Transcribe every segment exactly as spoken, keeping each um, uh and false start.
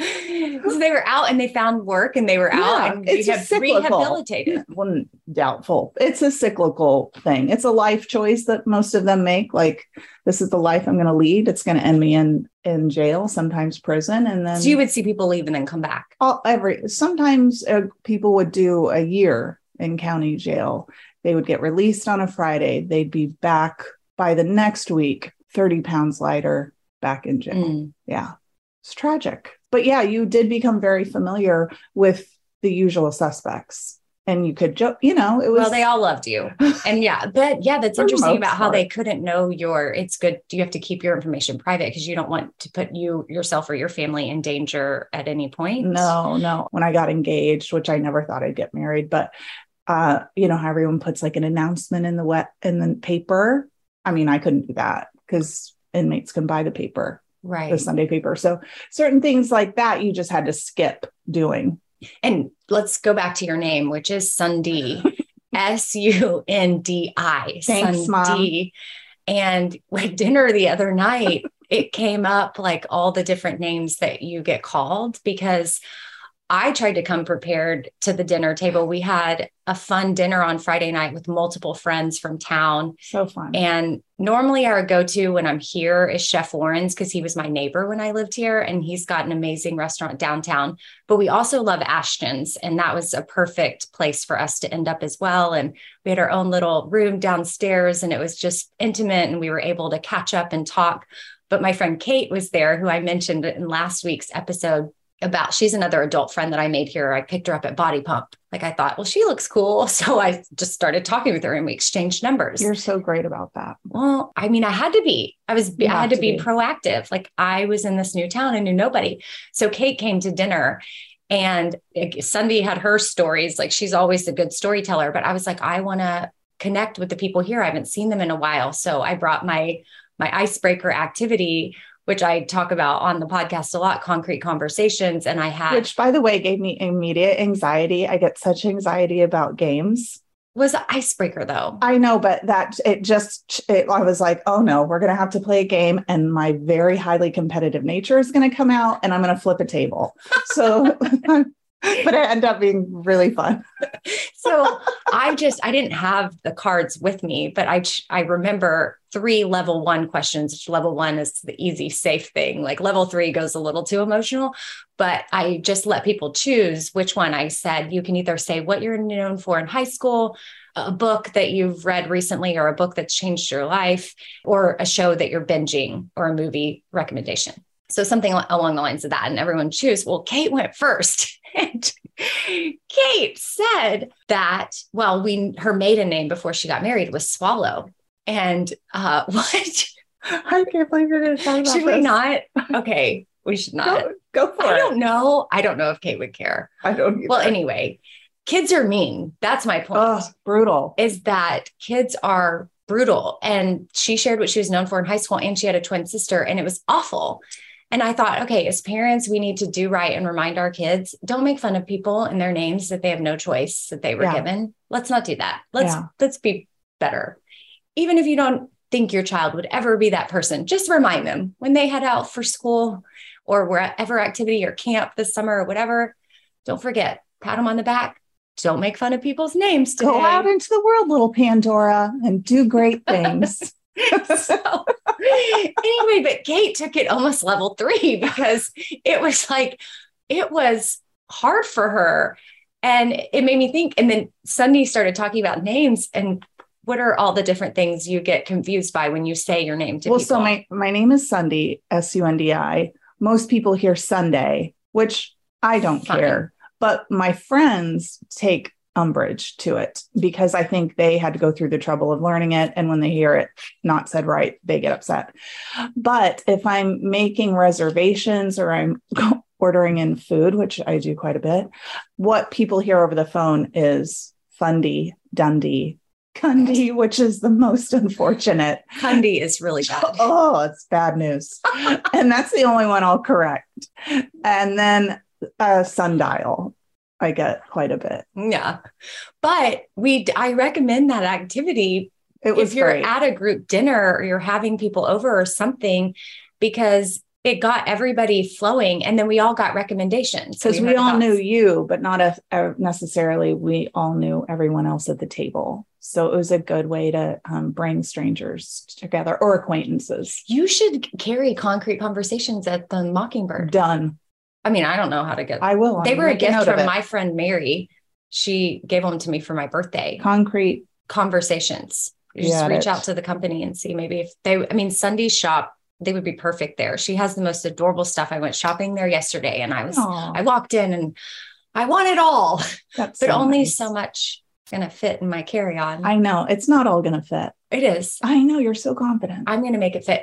So they were out and they found work and they were out yeah, and it's have rehabilitated. Well, doubtful. It's a cyclical thing. It's a life choice that most of them make. Like, this is the life I'm going to lead. It's going to end me in, in jail, sometimes prison. And then so you would see people leave and then come back. All, every Sometimes uh, people would do a year in county jail. They would get released on a Friday. They'd be back by the next week, thirty pounds lighter, back in jail. Mm. Yeah. It's tragic. But yeah, you did become very familiar with the usual suspects and you could joke, you know, it was. Well, they all loved you. And yeah, but yeah, that's interesting about how they couldn't know your, it's good. You have to keep your information private because you don't want to put you yourself or your family in danger at any point. No, no. When I got engaged, which I never thought I'd get married, but Uh, you know how everyone puts like an announcement in the wet in the paper. I mean, I couldn't do that because inmates can buy the paper, right? The Sunday paper. So certain things like that, you just had to skip doing. And let's go back to your name, which is Sundi, S U N D I. Thanks, Sundi. Mom. And at dinner the other night, it came up like all the different names that you get called because I tried to come prepared to the dinner table. We had a fun dinner on Friday night with multiple friends from town. So fun. And normally our go-to when I'm here is Chef Warren's because he was my neighbor when I lived here and he's got an amazing restaurant downtown, but we also love Ashton's and that was a perfect place for us to end up as well. And we had our own little room downstairs and it was just intimate and we were able to catch up and talk. But my friend Kate was there who I mentioned in last week's episode about, she's another adult friend that I made here. I picked her up at Body Pump. Like I thought, well, she looks cool. So I just started talking with her and we exchanged numbers. You're so great about that. Well, I mean, I had to be, I was, I had to, to be, be proactive. Like I was in this new town and knew nobody. So Kate came to dinner And Sunday had her stories. Like, she's always a good storyteller, but I was like, I want to connect with the people here. I haven't seen them in a while. So I brought my, my icebreaker activity, which I talk about on the podcast a lot, Concrete Conversations. And I had, which by the way, gave me immediate anxiety. I get such anxiety about games. Was an icebreaker though. I know, but that it just, it, I was like, oh no, we're going to have to play a game. And my very highly competitive nature is going to come out and I'm going to flip a table. So, but it ended up being really fun. So I just, I didn't have the cards with me, but I, I remember three level one questions, which level one is the easy, safe thing. Like level three goes a little too emotional, but I just let people choose which one. I said, you can either say what you're known for in high school, a book that you've read recently, or a book that's changed your life, or a show that you're binging, or a movie recommendation. So something along the lines of that. And everyone choose. Well, Kate went first. And Kate said that, well, we, her maiden name before she got married was Swallow. And uh, what? I can't believe you're going to talk about this. Should we not? Okay. We should not. Go, go for I it. I don't know. I don't know if Kate would care. I don't either. Well, anyway, kids are mean. That's my point. Oh, brutal. Is that kids are brutal. And she shared what she was known for in high school, and she had a twin sister, and it was awful. And I thought, okay, as parents, we need to do right and remind our kids, don't make fun of people and their names that they have no choice, that they were yeah. given. Let's not do that. Let's, yeah. let's be better. Even if you don't think your child would ever be that person, just remind them when they head out for school or wherever activity or camp this summer or whatever, don't forget, pat them on the back. Don't make fun of people's names today. Go out into the world, little Pandora, and do great things. So anyway, but Kate took it almost level three because it was like, it was hard for her. And it made me think. And then Sunday started talking about names and what are all the different things you get confused by when you say your name to well, people? Well, so my, my name is Sundi, S U N D I. Most people hear Sunday, which I don't Fine. care. But my friends take umbrage to it because I think they had to go through the trouble of learning it. And when they hear it not said right, they get upset. But if I'm making reservations or I'm ordering in food, which I do quite a bit, what people hear over the phone is Fundy, Dundee, Cundy, which is the most unfortunate. Cundy is really bad. Oh, it's bad news. And that's the only one I'll correct. And then uh, sundial, I get quite a bit. Yeah. But we, I recommend that activity. It was if you're great. At a group dinner or you're having people over or something, because it got everybody flowing. And then we all got recommendations. Because we, we all knew you, but not a, a necessarily we all knew everyone else at the table. So it was a good way to um, bring strangers together or acquaintances. You should carry Concrete Conversations at the Mockingbird. Done. I mean, I don't know how to get, I will. They were a gift from my friend, Mary. She gave them to me for my birthday. Concrete Conversations. You just reach out to the company and see maybe if they, I mean, Sunday's shop, they would be perfect there. She has the most adorable stuff. I went shopping there yesterday and I was, Aww. I walked in and I want it all, That's but so only nice. So much going to fit in my carry-on. I know it's not all going to fit. It is. I know you're so confident. I'm going to make it fit.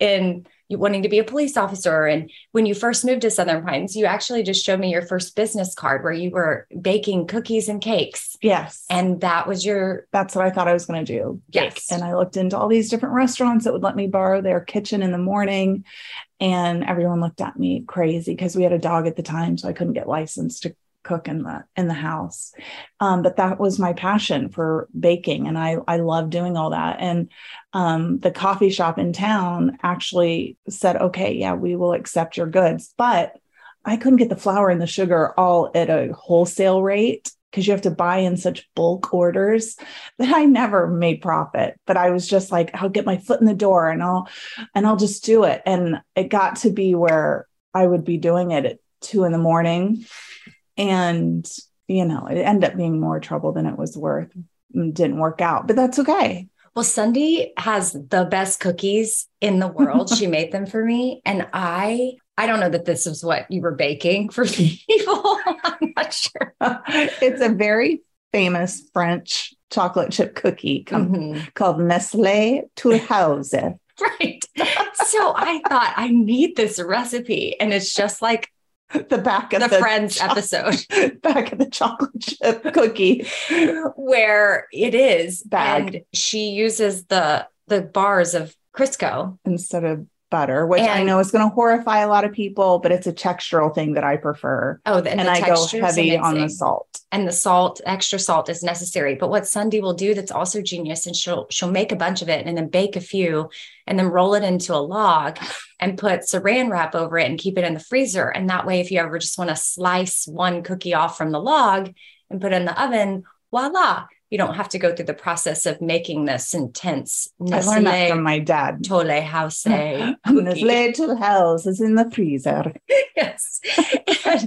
in wanting to be a police officer. And when you first moved to Southern Pines, you actually just showed me your first business card where you were baking cookies and cakes. Yes. And that was your... That's what I thought I was going to do. Yes. And I looked into all these different restaurants that would let me borrow their kitchen in the morning. And everyone looked at me crazy because we had a dog at the time, so I couldn't get licensed to cook in the, in the house. Um, but that was my passion for baking. And I, I love doing all that. And, um, the coffee shop in town actually said, okay, yeah, we will accept your goods, but I couldn't get the flour and the sugar all at a wholesale rate, because you have to buy in such bulk orders that I never made profit. But I was just like, I'll get my foot in the door and I'll, and I'll just do it. And it got to be where I would be doing it at two in the morning. And, you know, it ended up being more trouble than it was worth. It didn't work out, but that's okay. Well, Sunday has the best cookies in the world. She made them for me. And I, I don't know that this is what you were baking for people. I'm not sure. It's a very famous French chocolate chip cookie com- mm-hmm. called Nestlé Tollhäuser. Right. So I thought, I need this recipe. And it's just like the back of the, the Friends cho- episode. Back of the chocolate chip cookie. Where it is bagged. And she uses the the bars of Crisco. Instead of butter, which and, I know is going to horrify a lot of people, but it's a textural thing that I prefer. Oh, the, and, and the I go heavy amazing. on the salt. And the salt, extra salt is necessary. But what Sundee will do that's also genius, and she'll she'll make a bunch of it and then bake a few and then roll it into a log and put saran wrap over it and keep it in the freezer. And that way, if you ever just want to slice one cookie off from the log and put it in the oven, voila. You don't have to go through the process of making this intense Nestlé. I learned that from my dad. Tollhäuser. Nestlé Tollhäuser is in the freezer. Yes. And,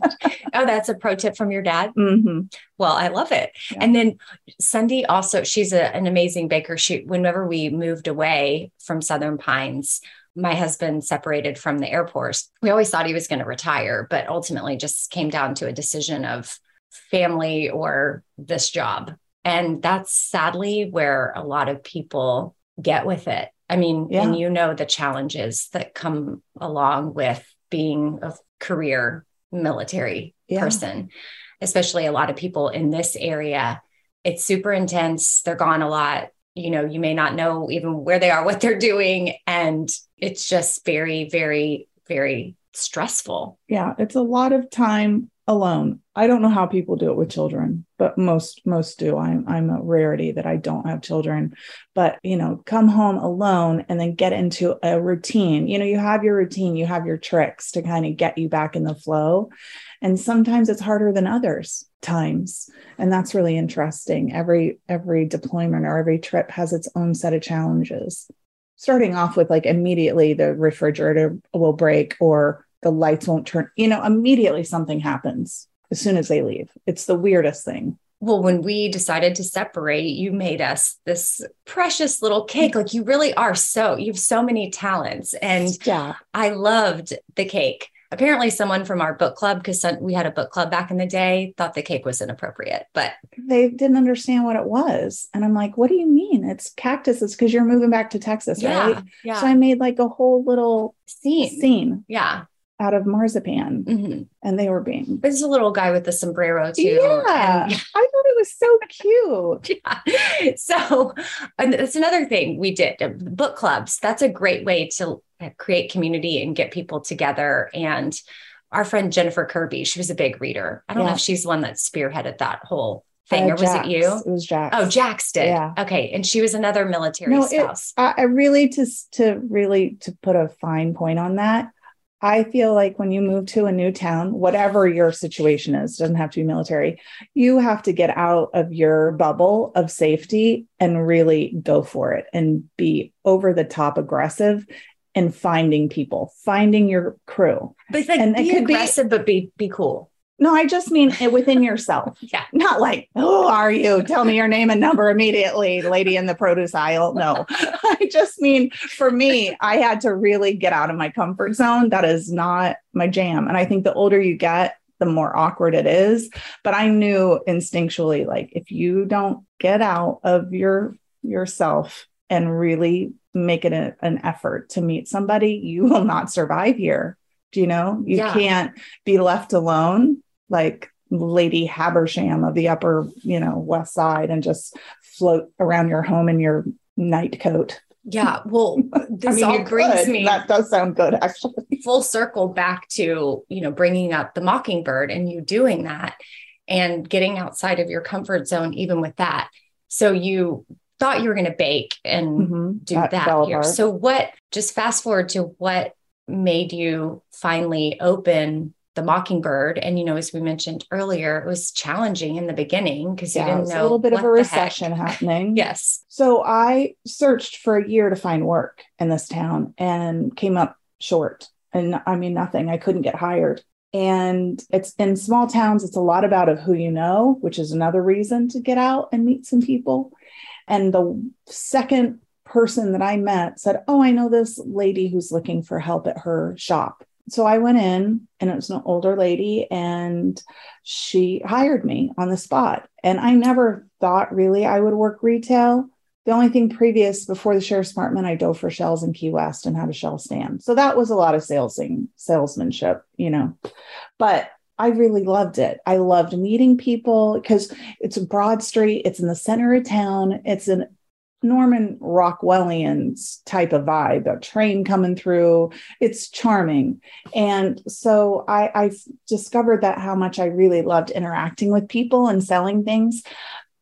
oh, that's a pro tip from your dad? Mm-hmm. Well, I love it. Yeah. And then Sundee also, she's a, an amazing baker. She, whenever we moved away from Southern Pines, my husband separated from the Air Force. We always thought he was going to retire, but ultimately just came down to a decision of family or this job. And that's sadly where a lot of people get with it. I mean, yeah. and you know, the challenges that come along with being a career military yeah. person, especially a lot of people in this area. It's super intense. They're gone a lot. You know, you may not know even where they are, what they're doing. And it's just very, very, very stressful. Yeah. It's a lot of time alone. I don't know how people do it with children, but most, most do. I'm, I'm a rarity that I don't have children, but, you know, come home alone and then get into a routine. You know, you have your routine, you have your tricks to kind of get you back in the flow. And sometimes it's harder than others times. And that's really interesting. Every, every deployment or every trip has its own set of challenges, starting off with like immediately the refrigerator will break or the lights won't turn, you know, immediately something happens as soon as they leave. It's the weirdest thing. Well, when we decided to separate, you made us this precious little cake. Like you really are so, you have so many talents. And yeah. I loved the cake. Apparently someone from our book club, because we had a book club back in the day, thought the cake was inappropriate, but they didn't understand what it was. And I'm like, what do you mean? It's cactuses because you're moving back to Texas, yeah, right? Yeah. So I made like a whole little scene. scene. Yeah. Out of marzipan, mm-hmm. and they were being. But it's a little guy with the sombrero too. Yeah, and, yeah. I thought it was so cute. yeah. So, and that's another thing we did. Book clubs. That's a great way to create community and get people together. And our friend Jennifer Kirby, she was a big reader. I don't yeah. know if she's the one that spearheaded that whole thing, uh, or was Jax. it you? It was Jax. Oh, Jax did. Yeah. Okay, and she was another military no, spouse. It, I really to to really to put a fine point on that. I feel like when you move to a new town, whatever your situation is, doesn't have to be military, you have to get out of your bubble of safety and really go for it and be over the top aggressive and finding people, finding your crew. But like, and be it could aggressive, be, but be, be cool. No, I just mean it within yourself. yeah. Not like, who are you? Tell me your name and number immediately, lady in the produce aisle. No, I just mean for me, I had to really get out of my comfort zone. That is not my jam. And I think the older you get, the more awkward it is. But I knew instinctually, like, if you don't get out of your yourself and really make it a, an effort to meet somebody, you will not survive here. Do you know? You yeah. can't be left alone. Like Lady Habersham of the upper, you know, West Side and just float around your home in your night coat. Yeah. Well, this I mean, all brings could. me. That does sound good, actually. Full circle back to, you know, bringing up the Mockingbird and you doing that and getting outside of your comfort zone, even with that. So you thought you were going to bake and mm-hmm. do that, that here. So what, just fast forward to what made you finally open the Mockingbird? And, you know, as we mentioned earlier, it was challenging in the beginning because yeah, you didn't know. A little bit of a recession happening. Yes. So I searched for a year to find work in this town and came up short. And I mean, nothing, I couldn't get hired. And it's in small towns, it's a lot about of who you know, which is another reason to get out and meet some people. And the second person that I met said, oh, I know this lady who's looking for help at her shop. So I went in, and it was an older lady, and she hired me on the spot. And I never thought really I would work retail. The only thing previous before the sheriff's department, I dove for shells in Key West and had a shell stand. So that was a lot of salesing, salesmanship, you know, but I really loved it. I loved meeting people because it's a broad street. It's in the center of town. It's an Norman Rockwellian type of vibe, a train coming through. It's charming. And so I, I discovered that how much I really loved interacting with people and selling things.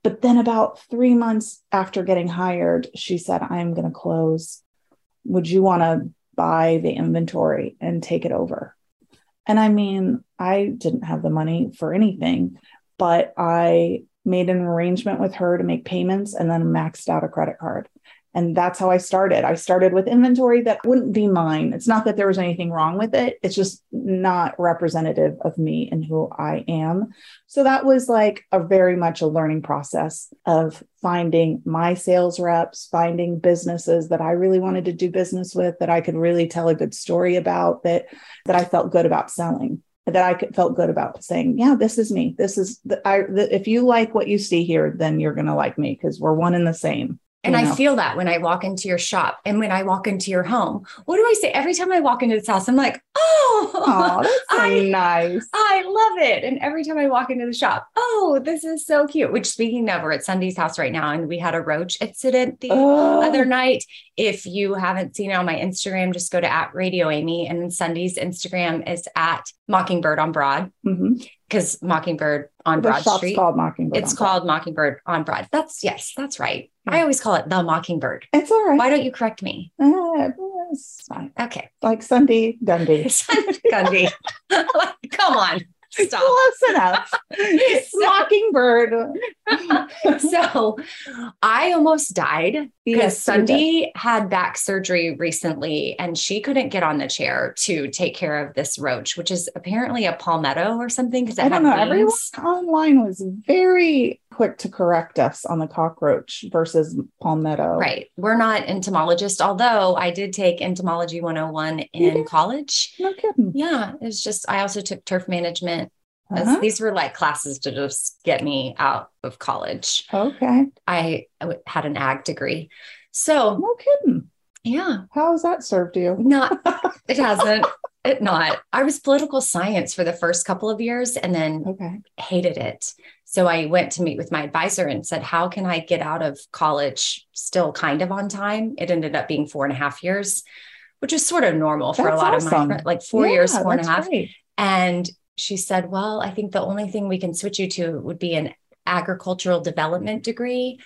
But then about three months after getting hired, she said, I'm going to close. Would you want to buy the inventory and take it over? And I mean, I didn't have the money for anything, but I made an arrangement with her to make payments and then maxed out a credit card. And that's how I started. I started with inventory that wouldn't be mine. It's not that there was anything wrong with it. It's just not representative of me and who I am. So that was like a very much a learning process of finding my sales reps, finding businesses that I really wanted to do business with, that I could really tell a good story about, that, that I felt good about selling, that I could, felt good about saying, yeah, this is me. This is the, I, the, if you like what you see here, then you're going to like me because we're one and the same. And you know. I feel that when I walk into your shop and when I walk into your home. What do I say? Every time I walk into this house, I'm like, oh, Aww, that's so I, nice. I love it. And every time I walk into the shop, oh, this is so cute. Which, speaking of, we're at Sunday's house right now, and we had a roach incident the oh. other night. If you haven't seen it on my Instagram, just go to at Radio Amy, and Sunday's Instagram is at Mockingbird on Broad. Mm-hmm. Because Mockingbird on Broad Street. It's called Mockingbird. It's called Mockingbird on Broad. That's yes, that's right. Yeah. I always call it the Mockingbird. It's all right. Why don't you correct me? Uh, it's fine. Okay. Like Sunday Dundee. Sunday Dundee. Like, come on. Stop. Close enough. So, Mockingbird. So I almost died because yes, Sunday had back surgery recently and she couldn't get on the chair to take care of this roach, which is apparently a palmetto or something. Because I had don't know. Wings. Everyone online was very quick to correct us on the cockroach versus palmetto. Right. We're not entomologists, although I did take entomology one oh one in college. No kidding. Yeah. It was just, I also took turf management. Uh-huh. These were like classes to just get me out of college. Okay. I had an ag degree. So no kidding. Yeah. How has that served you? Not, it hasn't. It not. I was political science for the first couple of years and then okay. hated it. So I went to meet with my advisor and said, how can I get out of college still kind of on time? It ended up being four and a half years, which is sort of normal for that's a lot awesome. Of my friends, like four yeah, years, four and a half. Great. And she said, well, I think the only thing we can switch you to would be an agricultural development degree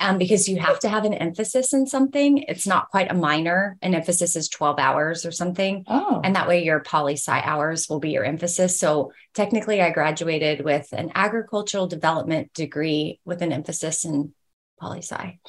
um, because you have to have an emphasis in something. It's not quite a minor. An emphasis is twelve hours or something. Oh. And that way your poli-sci hours will be your emphasis. So technically I graduated with an agricultural development degree with an emphasis in poli-sci.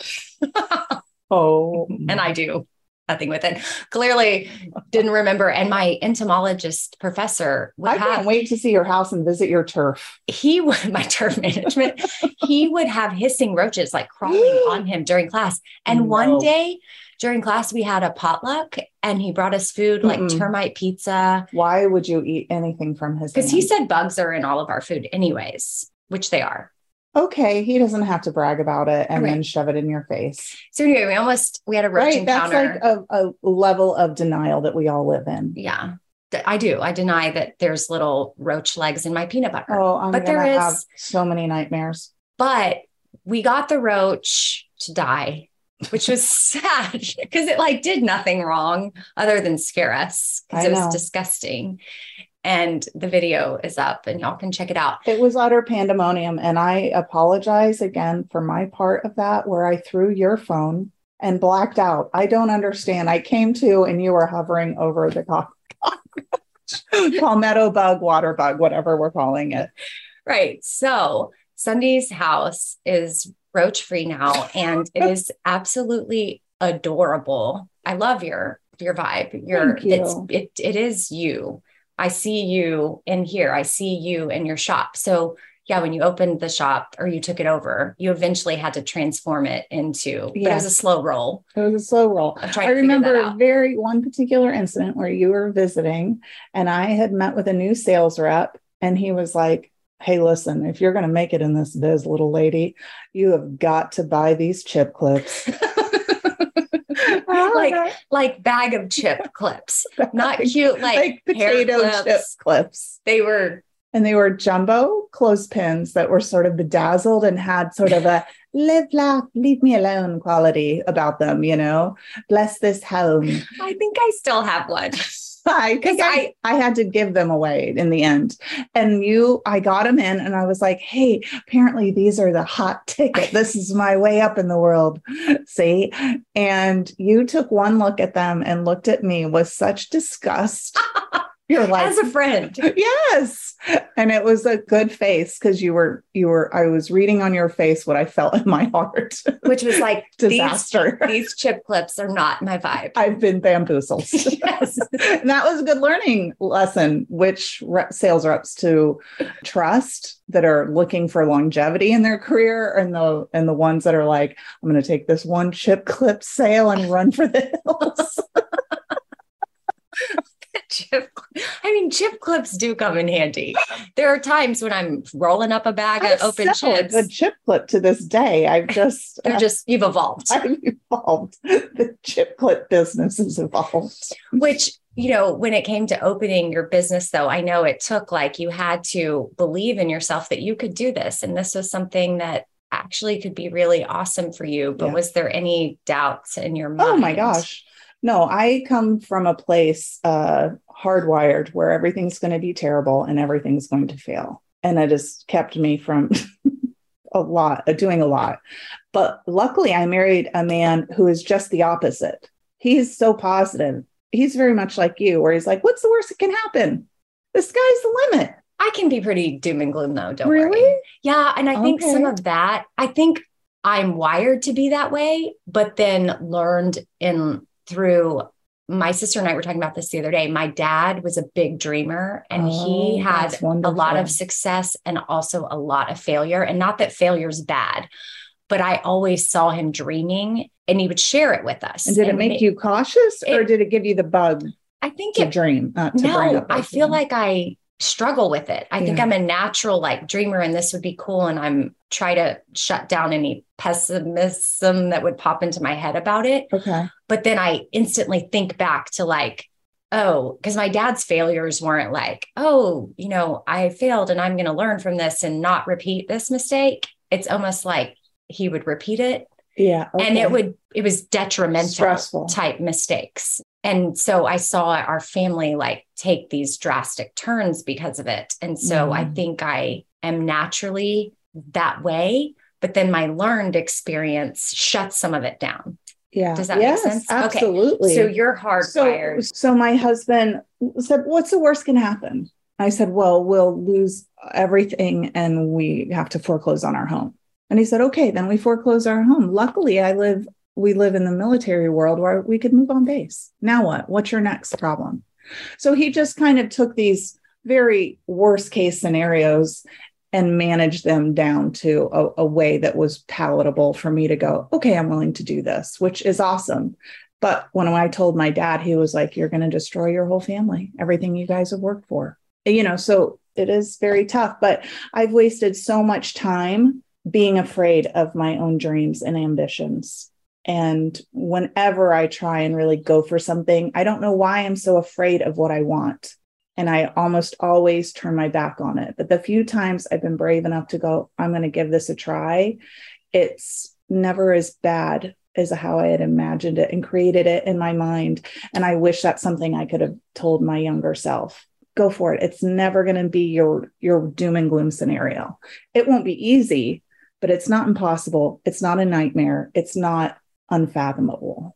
Oh. And I do. Nothing with it. Clearly didn't remember. And my entomologist professor would I have, can't wait to see your house and visit your turf. He would, my turf management, he would have hissing roaches like crawling on him during class. And no. one day during class, we had a potluck and he brought us food like Mm-mm. termite pizza. Why would you eat anything from his? Because he said bugs are in all of our food anyways, which they are. Okay. He doesn't have to brag about it and right. then shove it in your face. So anyway, we almost, we had a roach right, encounter. That's like a, a level of denial that we all live in. Yeah, I do. I deny that there's little roach legs in my peanut butter. Oh, I'm but there is have so many nightmares, but we got the roach to die, which was sad because it like did nothing wrong other than scare us because it know. Was disgusting. And the video is up and y'all can check it out. It was utter pandemonium. And I apologize again for my part of that, where I threw your phone and blacked out. I don't understand. I came to and you were hovering over the cock- palmetto bug, water bug, whatever we're calling it. Right. So Sunday's house is roach free now. And it is absolutely adorable. I love your, your vibe. Your, Thank you. It's, it, it is you. I see you in here. I see you in your shop. So yeah, when you opened the shop or you took it over, you eventually had to transform it into, yeah. but it was a slow roll. It was a slow roll. I remember a very one particular incident where you were visiting and I had met with a new sales rep and he was like, hey, listen, if you're going to make it in this biz, little lady, you have got to buy these chip clips. like know. like bag of chip clips, not cute, like, like potato clips. chip clips. They were, and they were jumbo clothespins that were sort of bedazzled and had sort of a live, laugh, leave me alone quality about them, you know, bless this home. I think I still have one. I, cause I, I had to give them away in the end. And you, I got them in and I was like, hey, apparently these are the hot ticket. This is my way up in the world. See? And you took one look at them and looked at me with such disgust. You're like, as a friend. Yes. And it was a good face. Cause you were, you were, I was reading on your face what I felt in my heart, which was like disaster. These, these chip clips are not my vibe. I've been bamboozled. Yes. And that was a good learning lesson, which rep, sales reps to trust that are looking for longevity in their career and the, and the ones that are like, I'm going to take this one chip clip sale and run for the hills. Chip, I mean, chip clips do come in handy. There are times when I'm rolling up a bag of open chips. The chip clip to this day, I've just they're uh, just you've evolved. I've evolved. The chip clip business has evolved. Which, you know, when it came to opening your business, though, I know it took like you had to believe in yourself that you could do this, and this was something that actually could be really awesome for you. But yeah. was there any doubts in your mind? Oh my gosh. No, I come from a place uh, hardwired where everything's going to be terrible and everything's going to fail. And it has kept me from a lot, doing a lot. But luckily, I married a man who is just the opposite. He's so positive. He's very much like you, where he's like, what's the worst that can happen? The sky's the limit. I can be pretty doom and gloom, though, don't really? worry. Yeah. And I okay. think some of that, I think I'm wired to be that way, but then learned in... through my sister and I were talking about this the other day. My dad was a big dreamer and oh, he had a lot of success and also a lot of failure. And not that failure is bad, but I always saw him dreaming and he would share it with us. And did and it make it, you cautious or it, did it give you the bug? I think to it dream. Not to no, I feel you. like I struggle with it. I yeah. think I'm a natural like dreamer and this would be cool. And I'm try to shut down any pessimism that would pop into my head about it. Okay. But then I instantly think back to like, oh, because my dad's failures weren't like, oh, you know, I failed and I'm going to learn from this and not repeat this mistake. It's almost like he would repeat it. Yeah. Okay. And it would, it was detrimental Stressful. type mistakes. And so I saw our family like take these drastic turns because of it. And so mm. I think I am naturally that way, but then my learned experience shuts some of it down. Yeah. Does that yes, make sense? Absolutely. Okay. So you're hardwired. So, so my husband said, what's the worst can happen? I said, well, we'll lose everything and we have to foreclose on our home. And he said, okay, then we foreclose our home. Luckily I live, we live in the military world where we could move on base. Now what, what's your next problem? So he just kind of took these very worst case scenarios and manage them down to a, a way that was palatable for me to go, okay, I'm willing to do this, which is awesome. But when I told my dad, he was like, you're going to destroy your whole family, everything you guys have worked for, you know, so it is very tough, but I've wasted so much time being afraid of my own dreams and ambitions. And whenever I try and really go for something, I don't know why I'm so afraid of what I want. And I almost always turn my back on it. But the few times I've been brave enough to go, I'm going to give this a try. It's never as bad as how I had imagined it and created it in my mind. And I wish that's something I could have told my younger self. Go for it. It's never going to be your, your doom and gloom scenario. It won't be easy, but it's not impossible. It's not a nightmare. It's not unfathomable.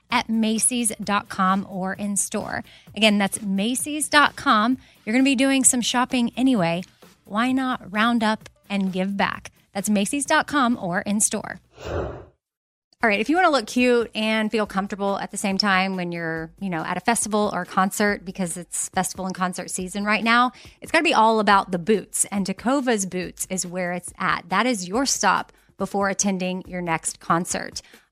at Macy's dot com or in store. Again, that's Macy's dot com. You're going to be doing some shopping anyway. Why not round up and give back? That's Macy's dot com or in store. All right, if you want to look cute and feel comfortable at the same time when you're, you know, at a festival or a concert, because it's festival and concert season right now, it's got to be all about the boots. And Teckova's Boots is where it's at. That is your stop before attending your next concert.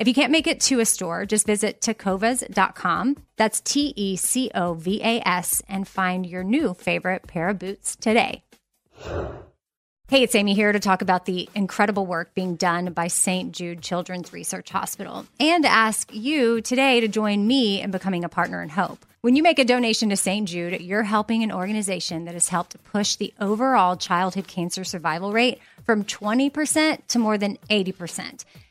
If you can't make it to a store, just visit teckovas dot com. That's T E C O V A S, and find your new favorite pair of boots today. Hey, it's Amy here to talk about the incredible work being done by Saint Jude Children's Research Hospital and ask you today to join me in becoming a partner in hope. When you make a donation to Saint Jude, you're helping an organization that has helped push the overall childhood cancer survival rate from twenty percent to more than eighty percent.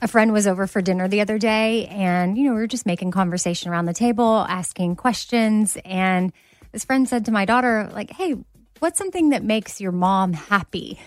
A friend was over for dinner the other day, and, you know, we were just making conversation around the table, asking questions. And this friend said to my daughter, like, hey, what's something that makes your mom happy?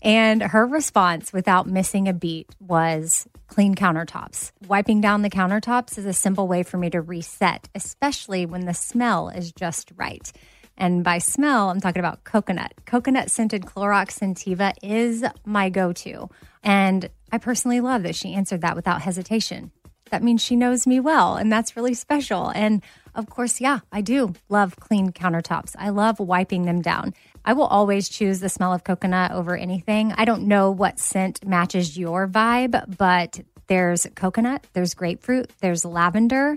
And her response, without missing a beat, was clean countertops. Wiping down the countertops is a simple way for me to reset, especially when the smell is just right. And by smell, I'm talking about coconut. Coconut-scented Clorox Sentiva is my go-to. And I personally love that she answered that without hesitation. That means she knows me well, and that's really special. And of course, yeah, I do love clean countertops. I love wiping them down. I will always choose the smell of coconut over anything. I don't know what scent matches your vibe, but there's coconut, there's grapefruit, there's lavender.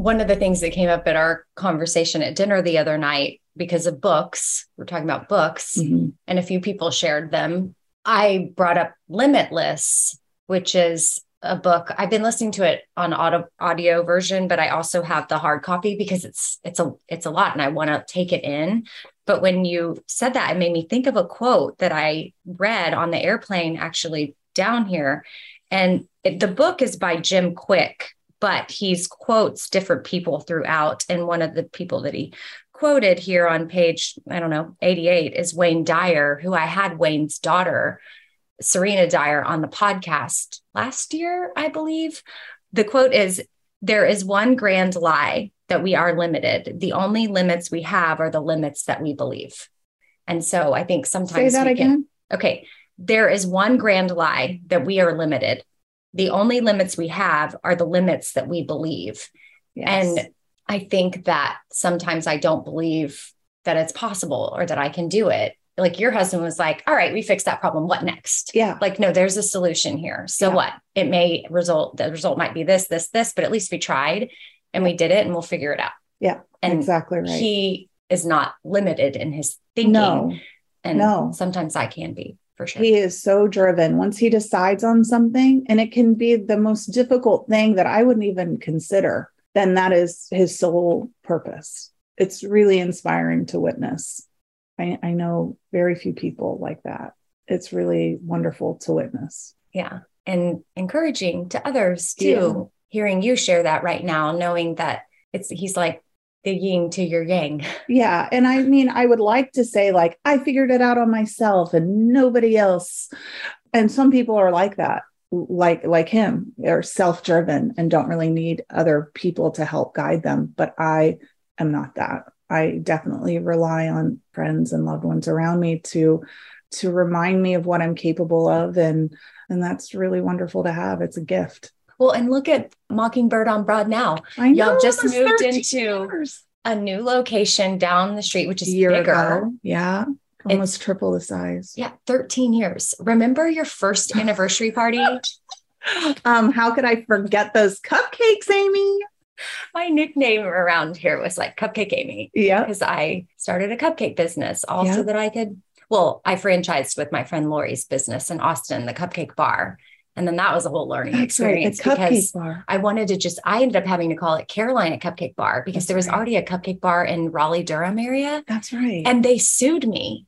One of the things that came up at our conversation at dinner the other night, because of books, we're talking about books, mm-hmm. and a few people shared them. I brought up Limitless, which is a book. I've been listening to it on audio, audio version, but I also have the hard copy because it's it's a it's a lot and I want to take it in. But when you said that, it made me think of a quote that I read on the airplane actually down here. And it, the book is by Jim Quick, but he's quotes different people throughout. And one of the people that he quoted here on page, I don't know, eighty-eight is Wayne Dyer, who I had Wayne's daughter Serena Dyer on the podcast last year, I believe. The quote is, "There is one grand lie that we are limited. The only limits we have are the limits that we believe." And so I think sometimes— Say that again. Can, okay. There is one grand lie that we are limited. The only limits we have are the limits that we believe. Yes. And I think that sometimes I don't believe that it's possible or that I can do it. Like your husband was like, all right, we fixed that problem. What next? Yeah. Like, no, there's a solution here. So yeah. what? It may result, the result might be this, this, this, but at least we tried and we did it and we'll figure it out. Yeah. And exactly right. He is not limited in his thinking. No. And no. sometimes I can be. For sure. He is so driven once he decides on something, and it can be the most difficult thing that I wouldn't even consider. Then that is his sole purpose. It's really inspiring to witness. I, I know very few people like that. It's really wonderful to witness. Yeah. And encouraging to others too, yeah. hearing you share that right now, knowing that it's, he's like, the yin to your yang. Yeah. And I mean, I would like to say like, I figured it out on myself and nobody else. And some people are like that, like, like him, they're self-driven and don't really need other people to help guide them. But I am not that. I definitely rely on friends and loved ones around me to, to remind me of what I'm capable of. And, and that's really wonderful to have. It's a gift. Well, and look at Mockingbird on Broad now. I know, y'all just moved into years. a new location down the street, which is a year bigger. Ago. Yeah. Almost it's, triple the size. Yeah. thirteen years. Remember your first anniversary party? um, how could I forget those cupcakes, Amy? My nickname around here was like Cupcake Amy. Yeah. Because I started a cupcake business also yeah. that I could, well, I franchised with my friend Lori's business in Austin, the Cupcake Bar. And then that was a whole learning That's experience right, because bar. I wanted to just, I ended up having to call it Carolina Cupcake Bar because That's there was right. already a cupcake bar in Raleigh, Durham area. That's right. And they sued me.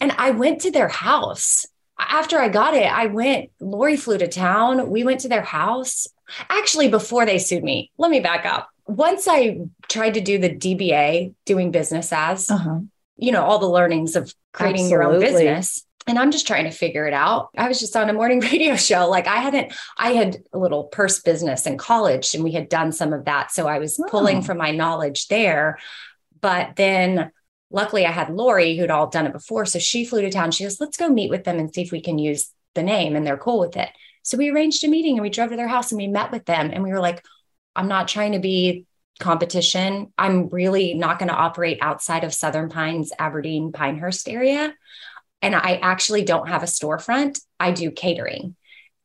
And I went to their house after I got it. I went, Lori flew to town. We went to their house actually before they sued me. Let me back up. Once I tried to do the D B A, doing business as, uh-huh. you know, all the learnings of creating Absolutely. your own business. And I'm just trying to figure it out. I was just on a morning radio show. Like I hadn't, I had a little purse business in college and we had done some of that. So I was oh. pulling from my knowledge there, but then luckily I had Lori who'd all done it before. So she flew to town. She goes, let's go meet with them and see if we can use the name. And they're cool with it. So we arranged a meeting and we drove to their house and we met with them. And we were like, I'm not trying to be competition. I'm really not going to operate outside of Southern Pines, Aberdeen, Pinehurst area. And I actually don't have a storefront. I do catering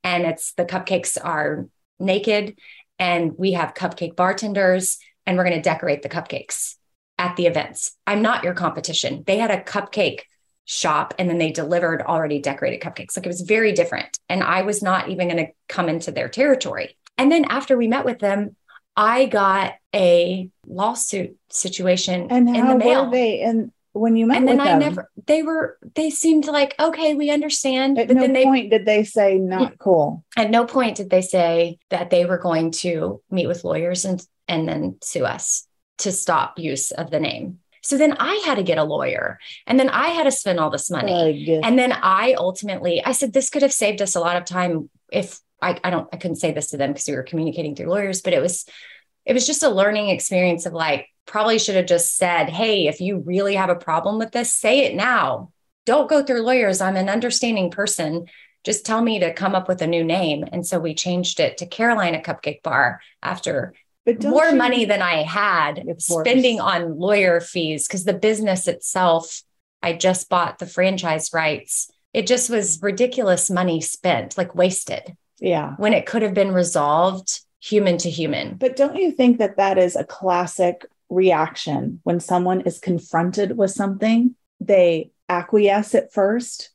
and it's the cupcakes are naked and we have cupcake bartenders and we're going to decorate the cupcakes at the events. I'm not your competition. They had a cupcake shop and then they delivered already decorated cupcakes. Like it was very different. And I was not even going to come into their territory. And then after we met with them, I got a lawsuit situation and in the mail. They, and when you met and then with I them. never, they were, they seemed like, okay, we understand. At but no then they, point did they say not cool. At no point did they say that they were going to meet with lawyers and, and then sue us to stop use of the name. So then I had to get a lawyer and then I had to spend all this money. Oh, and then I ultimately, I said, this could have saved us a lot of time. If I, I don't, I couldn't say this to them because we were communicating through lawyers, but it was, it was just a learning experience of like, probably should have just said, hey, if you really have a problem with this, say it now. Don't go through lawyers. I'm an understanding person. Just tell me to come up with a new name. And so we changed it to Carolina Cupcake Bar after more you, money than I had spending on lawyer fees because the business itself, I just bought the franchise rights. It just was ridiculous money spent, like wasted. Yeah. When it could have been resolved human to human. But don't you think that that is a classic reaction when someone is confronted with something? They acquiesce at first,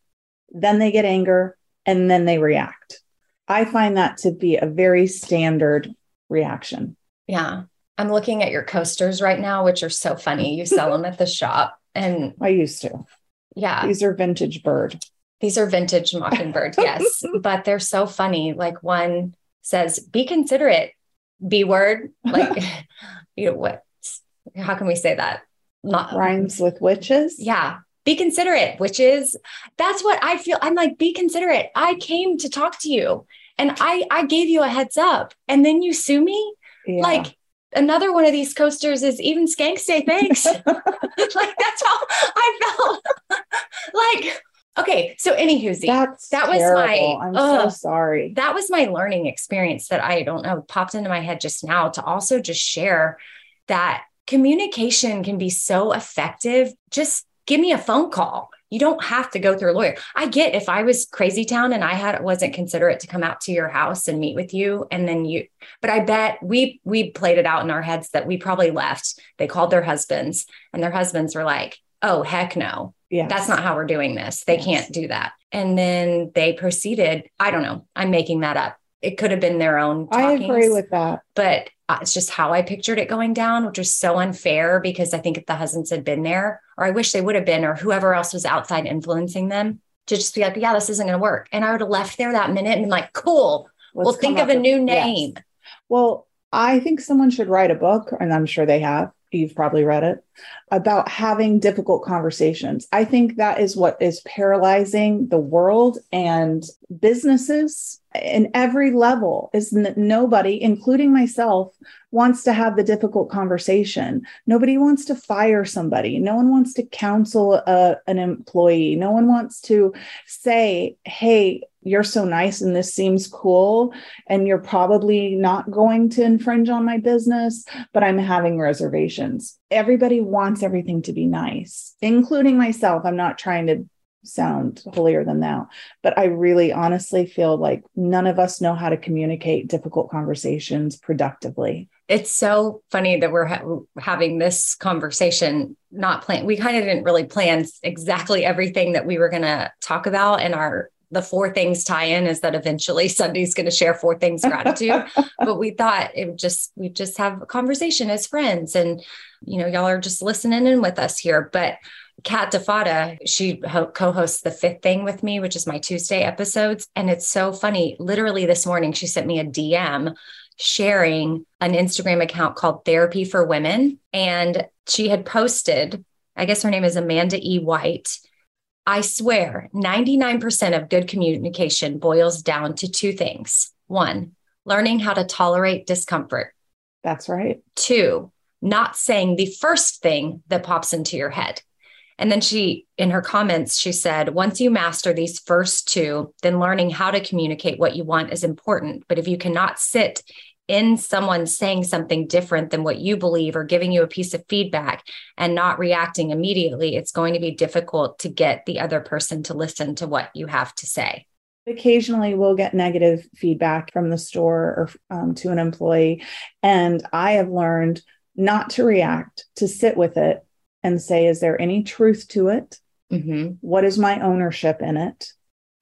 then they get anger, and then they react. I find that to be a very standard reaction. Yeah. I'm looking at your coasters right now, which are so funny. You sell them at the shop. And I used to. Yeah. These are vintage bird. These are vintage Mockingbird. Yes. But they're so funny. Like one says, be considerate, B word. Like, you know what? How can we say that? Not rhymes with witches. Yeah. be considerate, which is, that's what I feel. I'm like, be considerate. I came to talk to you and I, I gave you a heads up and then you sue me. Yeah. Like, another one of these coasters is even skanks say thanks. Like, that's how I felt. Like, okay. So anywho, that's that was terrible. my, I'm ugh, so sorry. That was my learning experience that I don't know popped into my head just now to also just share that communication can be so effective. Just give me a phone call. You don't have to go through a lawyer. I get if I was crazy town and I had, wasn't considerate to come out to your house and meet with you. And then you, but I bet we, we played it out in our heads that we probably left. They called their husbands and their husbands were like, oh, heck no, yes. That's not how we're doing this. They yes. can't do that. And then they proceeded. I don't know. I'm making that up. It could have been their own talkings, I agree with that. But it's just how I pictured it going down, which was so unfair because I think if the husbands had been there, or I wish they would have been, or whoever else was outside influencing them to just be like, yeah, this isn't going to work. And I would have left there that minute and been like, cool, Let's we'll think of a with, new name. Yes. Well, I think someone should write a book, and I'm sure they have. You've probably read it, about having difficult conversations. I think that is what is paralyzing the world and businesses in every level, is that nobody, including myself, wants to have the difficult conversation. Nobody wants to fire somebody. No one wants to counsel a, an employee. No one wants to say, hey, you're so nice and this seems cool and you're probably not going to infringe on my business, but I'm having reservations. Everybody wants everything to be nice, including myself. I'm not trying to sound holier than thou, but I really honestly feel like none of us know how to communicate difficult conversations productively. It's so funny that we're ha- having this conversation, not plan. We kind of didn't really plan exactly everything that we were going to talk about, and our the four things tie in is that eventually Sunday's going to share four things gratitude, but we thought it would just, we just have a conversation as friends and, you know, y'all are just listening in with us here. But Kat DeFada, she ho- co-hosts The Fifth Thing with me, which is my Tuesday episodes. And it's so funny. Literally this morning, she sent me a D M sharing an Instagram account called Therapy for Women. And she had posted, I guess her name is Amanda E. White. I swear, ninety-nine percent of good communication boils down to two things. One, learning how to tolerate discomfort. That's right. Two, not saying the first thing that pops into your head. And then she, in her comments, she said, once you master these first two, then learning how to communicate what you want is important. But if you cannot sit in someone saying something different than what you believe or giving you a piece of feedback and not reacting immediately, it's going to be difficult to get the other person to listen to what you have to say. Occasionally we'll get negative feedback from the store or um, to an employee. And I have learned not to react, to sit with it and say, is there any truth to it? Mm-hmm. What is my ownership in it?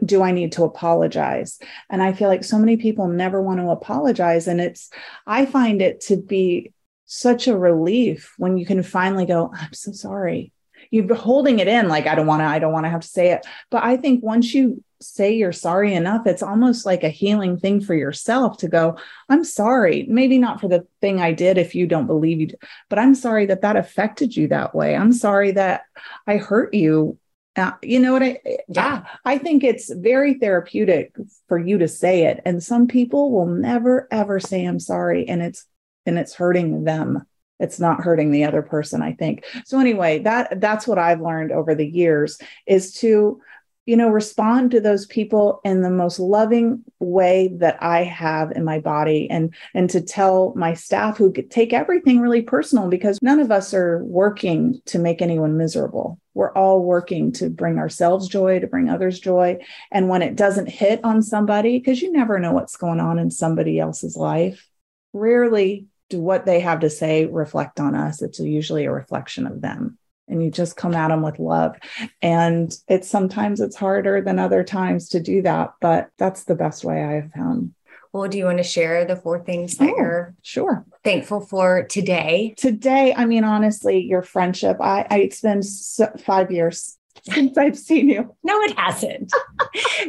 Do I need to apologize? And I feel like so many people never want to apologize. And it's, I find it to be such a relief when you can finally go, I'm so sorry. You've been holding it in. Like, I don't want to, I don't want to have to say it. But I think once you say you're sorry enough, it's almost like a healing thing for yourself to go, I'm sorry, maybe not for the thing I did, if you don't believe you, but I'm sorry that that affected you that way. I'm sorry that I hurt you. Uh, you know what? I, yeah. I, I think it's very therapeutic for you to say it. And some people will never, ever say, I'm sorry. And it's, and it's hurting them. It's not hurting the other person, I think. So anyway, that, that's what I've learned over the years, is to, you know, respond to those people in the most loving way that I have in my body, and, and to tell my staff, who could take everything really personal, because none of us are working to make anyone miserable. We're all working to bring ourselves joy, to bring others joy. And when it doesn't hit on somebody, because you never know what's going on in somebody else's life, rarely do what they have to say reflect on us. It's usually a reflection of them. And you just come at them with love. And it's sometimes it's harder than other times to do that, but that's the best way I have found. Well, do you want to share the four things that oh, you're sure thankful for today? Today, I mean, honestly, your friendship. I, I spend so, five years since I've seen you. No, it hasn't.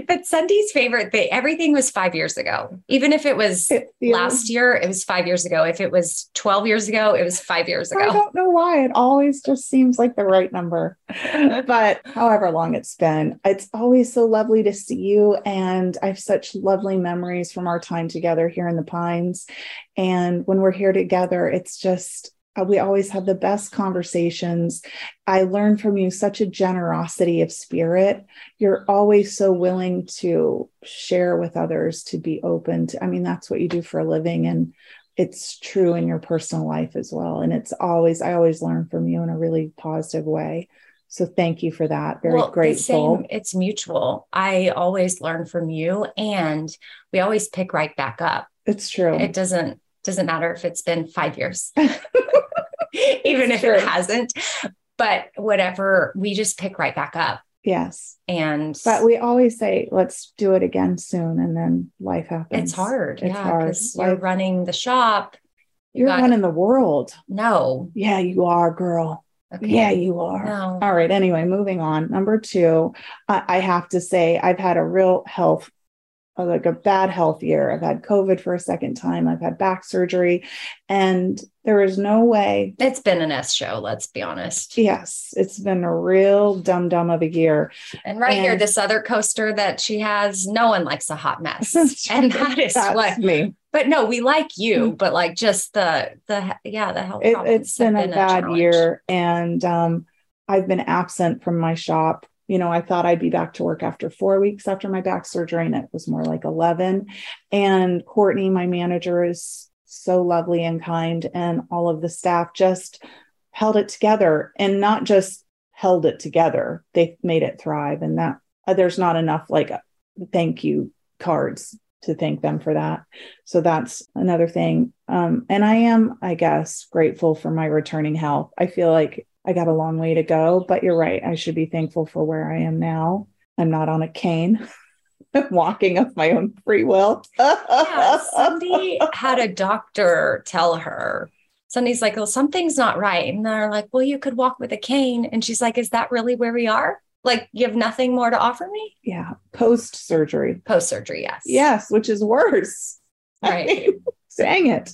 But Sunday's favorite thing, everything was five years ago. Even if it was it last year, it was five years ago. If it was twelve years ago, it was five years ago. I don't know why. It always just seems like the right number. But however long it's been, it's always so lovely to see you. And I have such lovely memories from our time together here in the Pines. And when we're here together, it's just, we always have the best conversations. I learn from you such a generosity of spirit. You're always so willing to share with others, to be open to, I mean, that's what you do for a living. And it's true in your personal life as well. And it's always, I always learn from you in a really positive way. So thank you for that. Very well, grateful. Same, it's mutual. I always learn from you and we always pick right back up. It's true. It doesn't, doesn't matter if it's been five years, even if it hasn't, but whatever, we just pick right back up. Yes. And, but we always say, let's do it again soon. And then life happens. It's hard. It's yeah, hard. You're running the shop. You you're running the world. No. Yeah, you are, girl. Okay. Yeah, you are. No. All right. Anyway, moving on. Number two, uh, I have to say I've had a real health like a bad health year. I've had COVID for a second time. I've had back surgery and there is no way. It's been an S show. Let's be honest. Yes. It's been a real dumb, dumb of a year. And right and here, this other coaster that she has, no one likes a hot mess. And that is what me, but no, we like you, but like just the, the, yeah, the health. It, it's been a been bad a year. And, um, I've been absent from my shop. You know, I thought I'd be back to work after four weeks after my back surgery, and it was more like eleven. And Courtney, my manager, is so lovely and kind, and all of the staff just held it together, and not just held it together. They made it thrive, and that uh, there's not enough like thank you cards to thank them for that. So that's another thing. Um, and I am, I guess, grateful for my returning health. I feel like I got a long way to go, but you're right. I should be thankful for where I am now. I'm not on a cane. I'm walking of my own free will. Yeah, Cindy had a doctor tell her, Cindy's like, well, something's not right. And they're like, well, you could walk with a cane. And she's like, is that really where we are? Like you have nothing more to offer me? Yeah. Post-surgery. Post-surgery. Yes. Yes. Which is worse. Right. I mean, dang it.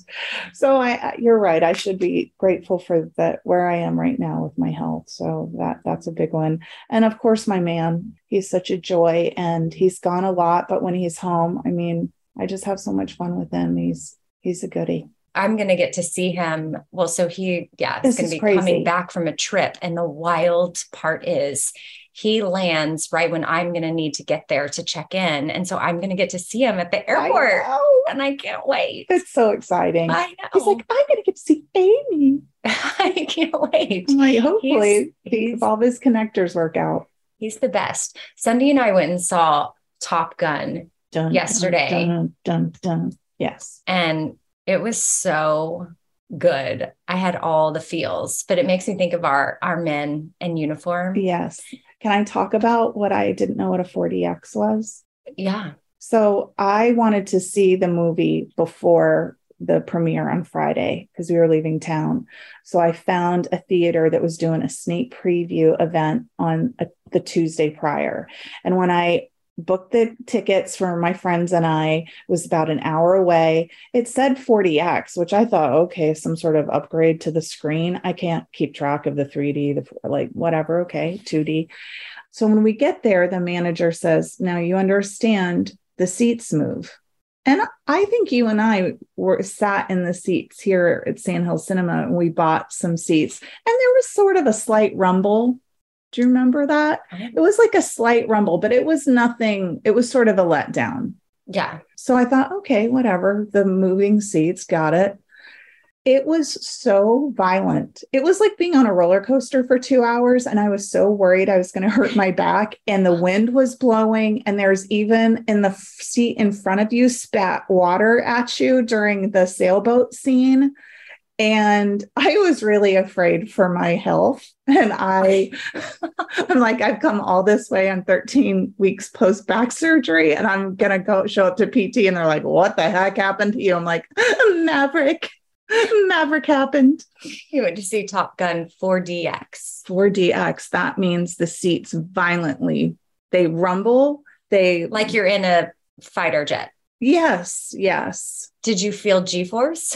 So I, you're right. I should be grateful for that where I am right now with my health. So that that's a big one. And of course, my man, he's such a joy and he's gone a lot, but when he's home, I mean, I just have so much fun with him. He's, he's a goodie. I'm going to get to see him. Well, so he, yeah, it's going to be crazy. Coming back from a trip. And the wild part is he lands right when I'm going to need to get there to check in. And so I'm going to get to see him at the airport. I and I can't wait. It's so exciting. I know. He's like, I'm going to get to see Amy. I can't wait. I'm like, hopefully he's, he's, all his connectors work out. He's the best. Sunday and I went and saw Top Gun dun, yesterday. Dun, dun, dun, dun. Yes. And it was so good. I had all the feels, but it makes me think of our, our men in uniform. Yes. Can I talk about what I didn't know what a forty X was? Yeah. So I wanted to see the movie before the premiere on Friday because we were leaving town. So I found a theater that was doing a sneak preview event on a, the Tuesday prior. And when I booked the tickets for my friends and I, it was about an hour away. It said forty X, which I thought, okay, some sort of upgrade to the screen. I can't keep track of the three D, the like whatever. Okay. two D. So when we get there, the manager says, now you understand the seats move. And I think you and I were sat in the seats here at Sand Hill Cinema and we bought some seats and there was sort of a slight rumble. Do you remember that? It was like a slight rumble, but it was nothing. It was sort of a letdown. Yeah. So I thought, okay, whatever. The moving seats, got it. It was so violent. It was like being on a roller coaster for two hours. And I was so worried I was going to hurt my back and the wind was blowing. And there's even in the seat in front of you spat water at you during the sailboat scene. And I was really afraid for my health. And I, I'm like, I've come all this way on thirteen weeks post back surgery and I'm going to go show up to P T. And they're like, what the heck happened to you? I'm like, Maverick, Maverick happened. You went to see Top Gun four D X. four D X. That means the seats violently. They rumble. They like you're in a fighter jet. Yes. Yes. Did you feel G-force?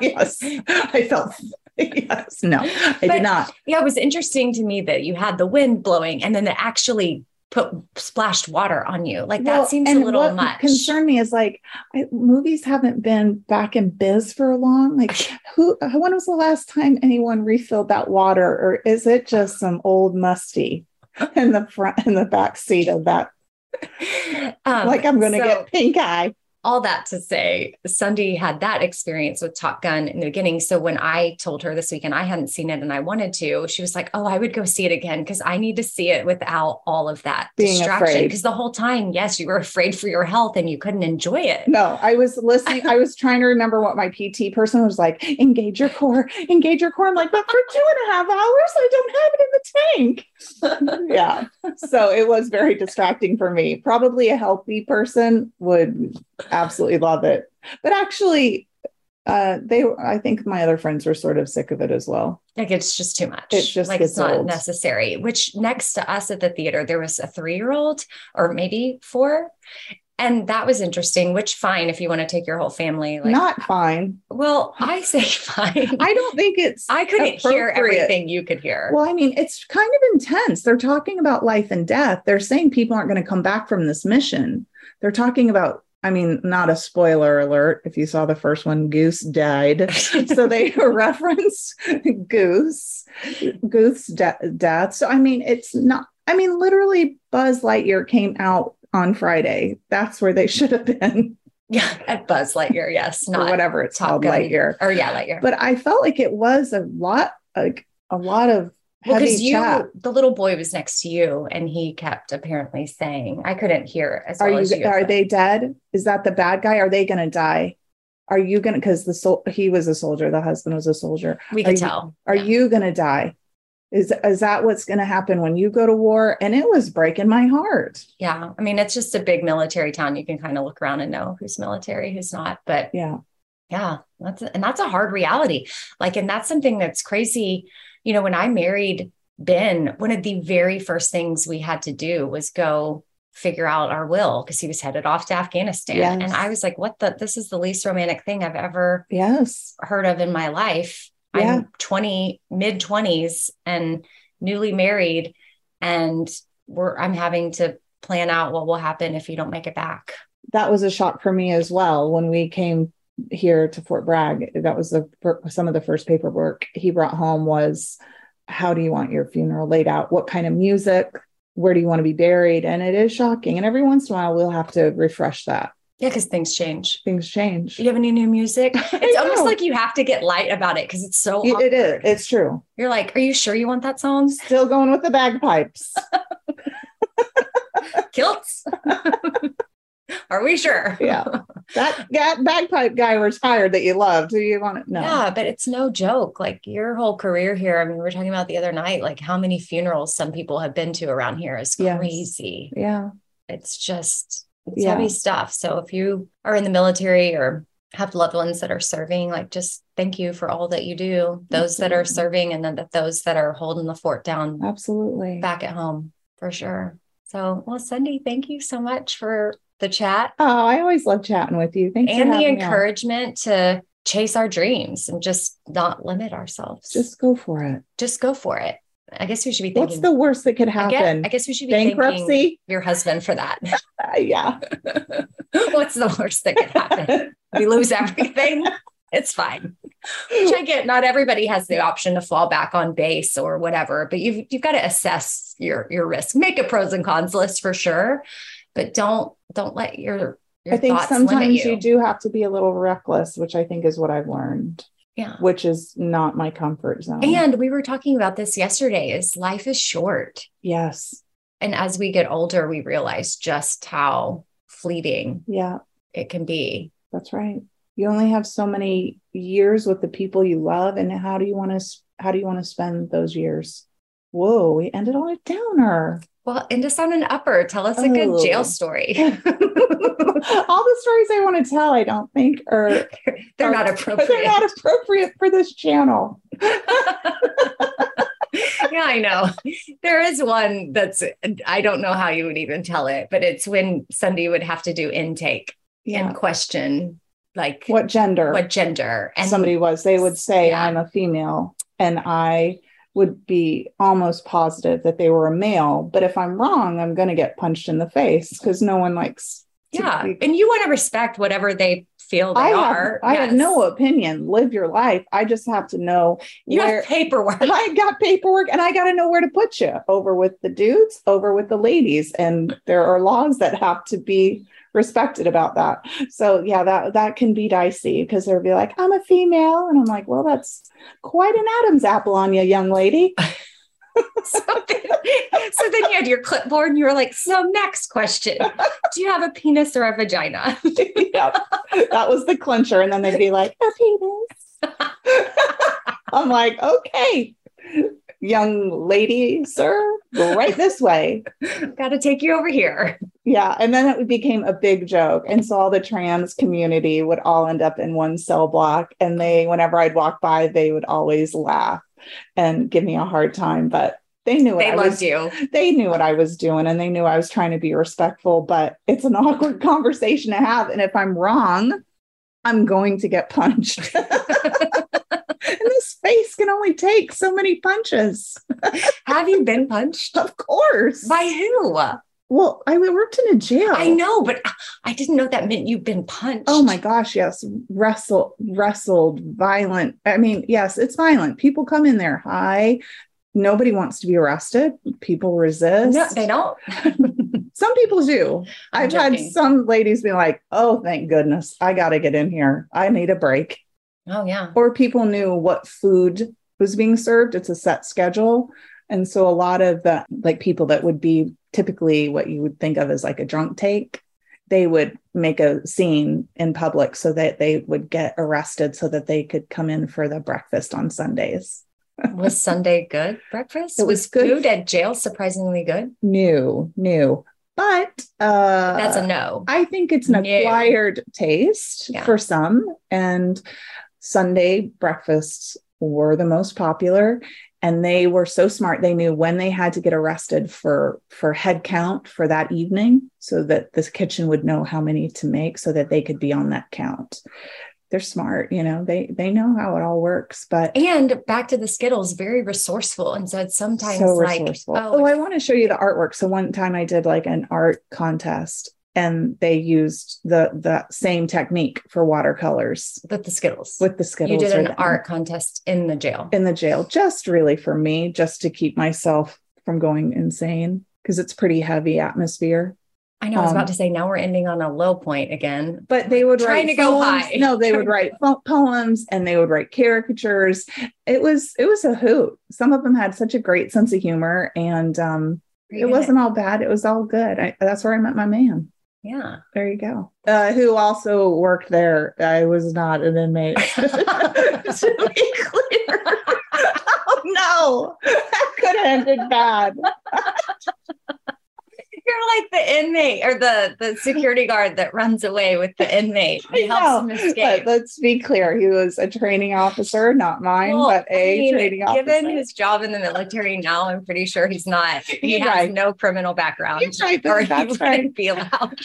Yes. I felt. Yes. No, I but, did not. Yeah. It was interesting to me that you had the wind blowing and then it actually put splashed water on you. Like well, that seems a little what much. What concerned me is like I, movies haven't been back in biz for long. Like who, when was the last time anyone refilled that water, or is it just some old musty in the front in the back seat of that? Um, like I'm going to so, get pink eye. All that to say, Sundie had that experience with Top Gun in the beginning. So when I told her this weekend I hadn't seen it and I wanted to, she was like, oh, I would go see it again because I need to see it without all of that being distraction. Because the whole time, yes, you were afraid for your health and you couldn't enjoy it. No, I was listening. I was trying to remember what my P T person was like, engage your core, engage your core. I'm like, but for two and a half hours, I don't have it in the tank. Yeah. So it was very distracting for me. Probably a healthy person would absolutely love it. But actually, uh, they I think my other friends were sort of sick of it as well. Like it's just too much. It's just like it's not old. Necessary, which next to us at the theater, there was a three-year-old or maybe four. And that was interesting, which fine if you want to take your whole family. Like, not fine. Well, I say fine. I don't think it's I couldn't hear everything you could hear. Well, I mean, it's kind of intense. They're talking about life and death. They're saying people aren't going to come back from this mission. They're talking about I mean, not a spoiler alert. If you saw the first one, Goose died. So they referenced Goose, Goose's de- death. So, I mean, it's not, I mean, literally Buzz Lightyear came out on Friday. That's where they should have been. Yeah, at Buzz Lightyear. Yes. Not or whatever it's Top called, Gun. Lightyear. Or yeah, Lightyear. But I felt like it was a lot, like a lot of because well, you, the little boy was next to you and he kept apparently saying, I couldn't hear as are well you, as you. Are they dead? Is that the bad guy? Are they going to die? Are you going to, because the sol- he was a soldier. The husband was a soldier. We can tell. Are yeah. you going to die? Is, is that what's going to happen when you go to war? And it was breaking my heart. Yeah. I mean, it's just a big military town. You can kind of look around and know who's military, who's not, but yeah. Yeah. That's, a, and that's a hard reality. Like, and that's something that's crazy. You know, when I married Ben, one of the very first things we had to do was go figure out our will because he was headed off to Afghanistan. Yes. And I was like, what the, this is the least romantic thing I've ever yes. heard of in my life. Yeah. I'm twenty, mid twenties and newly married. And we're, I'm having to plan out what will happen if you don't make it back. That was a shock for me as well. When we came here to Fort Bragg, that was the some of the first paperwork he brought home was, how do you want your funeral laid out? What kind of music? Where do you want to be buried? And it is shocking. And every once in a while, we'll have to refresh that. Yeah, because things change. Things change. Do you have any new music? It's almost like you have to get light about it because it's so awkward. It is. It's true. You're like, are you sure you want that song? Still going with the bagpipes. Kilts. Are we sure? Yeah. That, that bagpipe guy retired that you loved. Do you want it? No. Yeah, but it's no joke. Like your whole career here. I mean, we were talking about the other night, like how many funerals some people have been to around here is crazy. Yes. Yeah. It's just it's yeah. heavy stuff. So if you are in the military or have loved ones that are serving, like just thank you for all that you do. Those Absolutely. That are serving and then those that are holding the fort down. Absolutely. Back at home for sure. So, well, Sundie, thank you so much for the chat. Oh, I always love chatting with you. Thanks. And for the encouragement to chase our dreams and just not limit ourselves. Just go for it. Just go for it. I guess we should be thinking. What's the worst that could happen? I guess, I guess we should be bankruptcy? Thanking your husband for that. Uh, yeah. What's the worst that could happen? We lose everything. It's fine. Which I get. Not everybody has the option to fall back on base or whatever, but you've you've got to assess your your risk. Make a pros and cons list for sure. But don't, don't let your, your I think thoughts sometimes you. you do have to be a little reckless, which I think is what I've learned. Yeah. Which is not my comfort zone. And we were talking about this yesterday is life is short. Yes. And as we get older, we realize just how fleeting yeah. it can be. That's right. You only have so many years with the people you love. And how do you want to, how do you want to spend those years? Whoa, we ended on a downer. Well, into sound and upper. Tell us a good oh. jail story. All the stories I want to tell, I don't think are they're are, not appropriate. They're not appropriate for this channel. Yeah, I know. There is one that's, I don't know how you would even tell it, but it's when somebody would have to do intake yeah. and question like what gender, what gender and somebody was, they would say, yeah. I'm a female, and I would be almost positive that they were a male. But if I'm wrong, I'm going to get punched in the face because no one likes. Yeah. Be- and you want to respect whatever they feel they I are. Have, yes. I have no opinion. Live your life. I just have to know. You where, have paperwork. I got paperwork, and I got to know where to put you, over with the dudes, over with the ladies. And there are laws that have to be respected about that. So yeah, that, that can be dicey because they'll be like, I'm a female. And I'm like, well, that's quite an Adam's apple on you, young lady. So, then, so then you had your clipboard and you were like, so next question, do you have a penis or a vagina? Yeah, that was the clincher. And then they'd be like, a penis. I'm like, okay, young lady, sir, go right this way. Got to take you over here. Yeah. And then it became a big joke. And so all the trans community would all end up in one cell block. And they, whenever I'd walk by, they would always laugh and give me a hard time. But they knew what I was doing. They knew what I was doing. And they knew I was trying to be respectful. But it's an awkward conversation to have. And if I'm wrong, I'm going to get punched. And this face can only take so many punches. Have you been punched? Of course. By who? Well, I worked in a jail. I know, but I didn't know that meant you've been punched. Oh my gosh, yes. Wrestle, wrestled, violent. I mean, yes, it's violent. People come in there high. Nobody wants to be arrested. People resist. No, they don't. Some people do. I'm I've joking. Had some ladies be like, oh, thank goodness. I got to get in here. I need a break. Oh, yeah. Or people knew what food was being served. It's a set schedule. And so a lot of the like people that would be typically what you would think of as like a drunk take, they would make a scene in public so that they would get arrested so that they could come in for the breakfast on Sundays. Was Sunday good breakfast? It was, was good. Food at jail surprisingly good? No, no. But uh, that's a no. I think it's an acquired no. taste yeah. for some. And Sunday breakfasts were the most popular. And they were so smart. They knew when they had to get arrested for, for head count for that evening so that the kitchen would know how many to make so that they could be on that count. They're smart. You know, they, they know how it all works, but. And back to the Skittles, very resourceful. And so it's sometimes so like, oh, oh I want to show you the artwork. So one time I did like an art contest and they used the, the same technique for watercolors. With the Skittles. With the Skittles. You did an art contest in the jail. In the jail, just really for me, just to keep myself from going insane because it's pretty heavy atmosphere. I know. I was um, about to say, now we're ending on a low point again. But they would trying write to go poems. High. No, they would write poems and they would write caricatures. It was it was a hoot. Some of them had such a great sense of humor, and um, it wasn't it. all bad. It was all good. I, that's where I met my man. Yeah, there you go. Uh, who also worked there? I was not an inmate. To be clear, oh no, that could have ended bad. You're like the inmate or the, the security guard that runs away with the inmate and helps him escape. But let's be clear. He was a training officer, not mine, well, but a I mean, training given officer. Given his job in the military now, I'm pretty sure he's not. He right. has no criminal background. He's right. Or he wouldn't right. be allowed.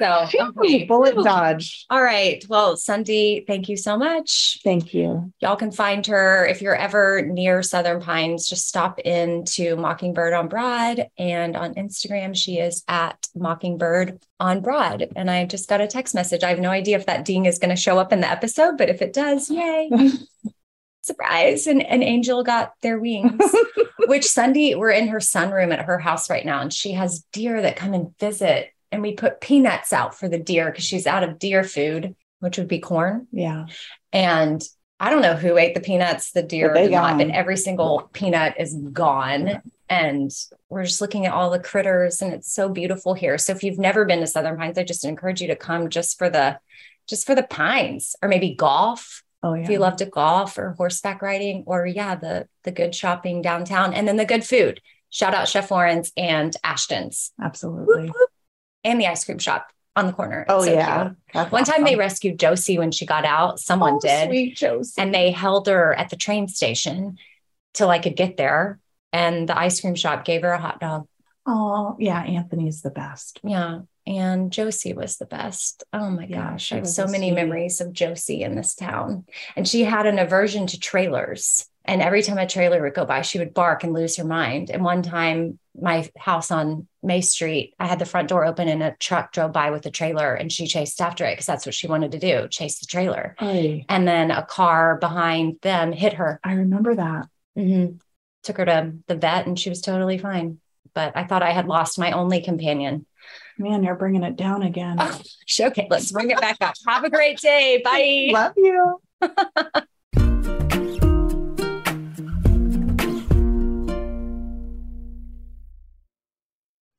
So okay. bullet dodge. All right. Well, Sundi, thank you so much. Thank you. Y'all can find her if you're ever near Southern Pines. Just stop in to Mockingbird on Broad, and on Instagram she is at Mockingbird on Broad. And I just got a text message. I have no idea if that ding is going to show up in the episode, but if it does, yay! Surprise! And an angel got their wings. Which Sundi, we're in her sunroom at her house right now, and she has deer that come and visit. And we put peanuts out for the deer because she's out of deer food, which would be corn. Yeah. And I don't know who ate the peanuts, the deer, but, not, but every single peanut is gone. And we're just looking at all the critters, and it's so beautiful here. So if you've never been to Southern Pines, I just encourage you to come just for the, just for the pines, or maybe golf. Oh, yeah. If you love to golf or horseback riding, or yeah, the, the good shopping downtown, and then the good food. Shout out Chef Lauren's and Ashton's. Absolutely. Whoop, whoop. And the ice cream shop on the corner. It's oh, so yeah. One awesome. time they rescued Josie when she got out. Someone oh, did. Sweet Josie. And they held her at the train station till I could get there. And the ice cream shop gave her a hot dog. Oh, yeah. Anthony's the best. Yeah. And Josie was the best. Oh my yeah, gosh. I have so many sweet. memories of Josie in this town. And she had an aversion to trailers. And every time a trailer would go by, she would bark and lose her mind. And one time my house on May Street, I had the front door open and a truck drove by with a trailer and she chased after it because that's what she wanted to do. Chase the trailer. Aye. And then a car behind them hit her. I remember that. Mm-hmm. Took her to the vet and she was totally fine. But I thought I had lost my only companion. Man, you're bringing it down again. Oh, okay, let's bring it back up. Have a great day. Bye. Love you.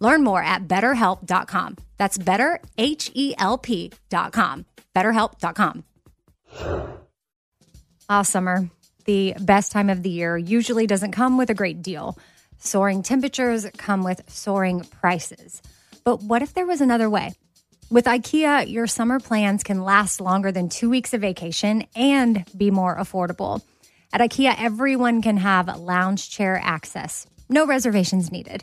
Learn more at better help dot com. That's better, H E L P dot com. better help dot com. Ah, summer, the best time of the year, usually doesn't come with a great deal. Soaring temperatures come with soaring prices. But what if there was another way? With IKEA, your summer plans can last longer than two weeks of vacation and be more affordable. At IKEA, everyone can have lounge chair access. No reservations needed.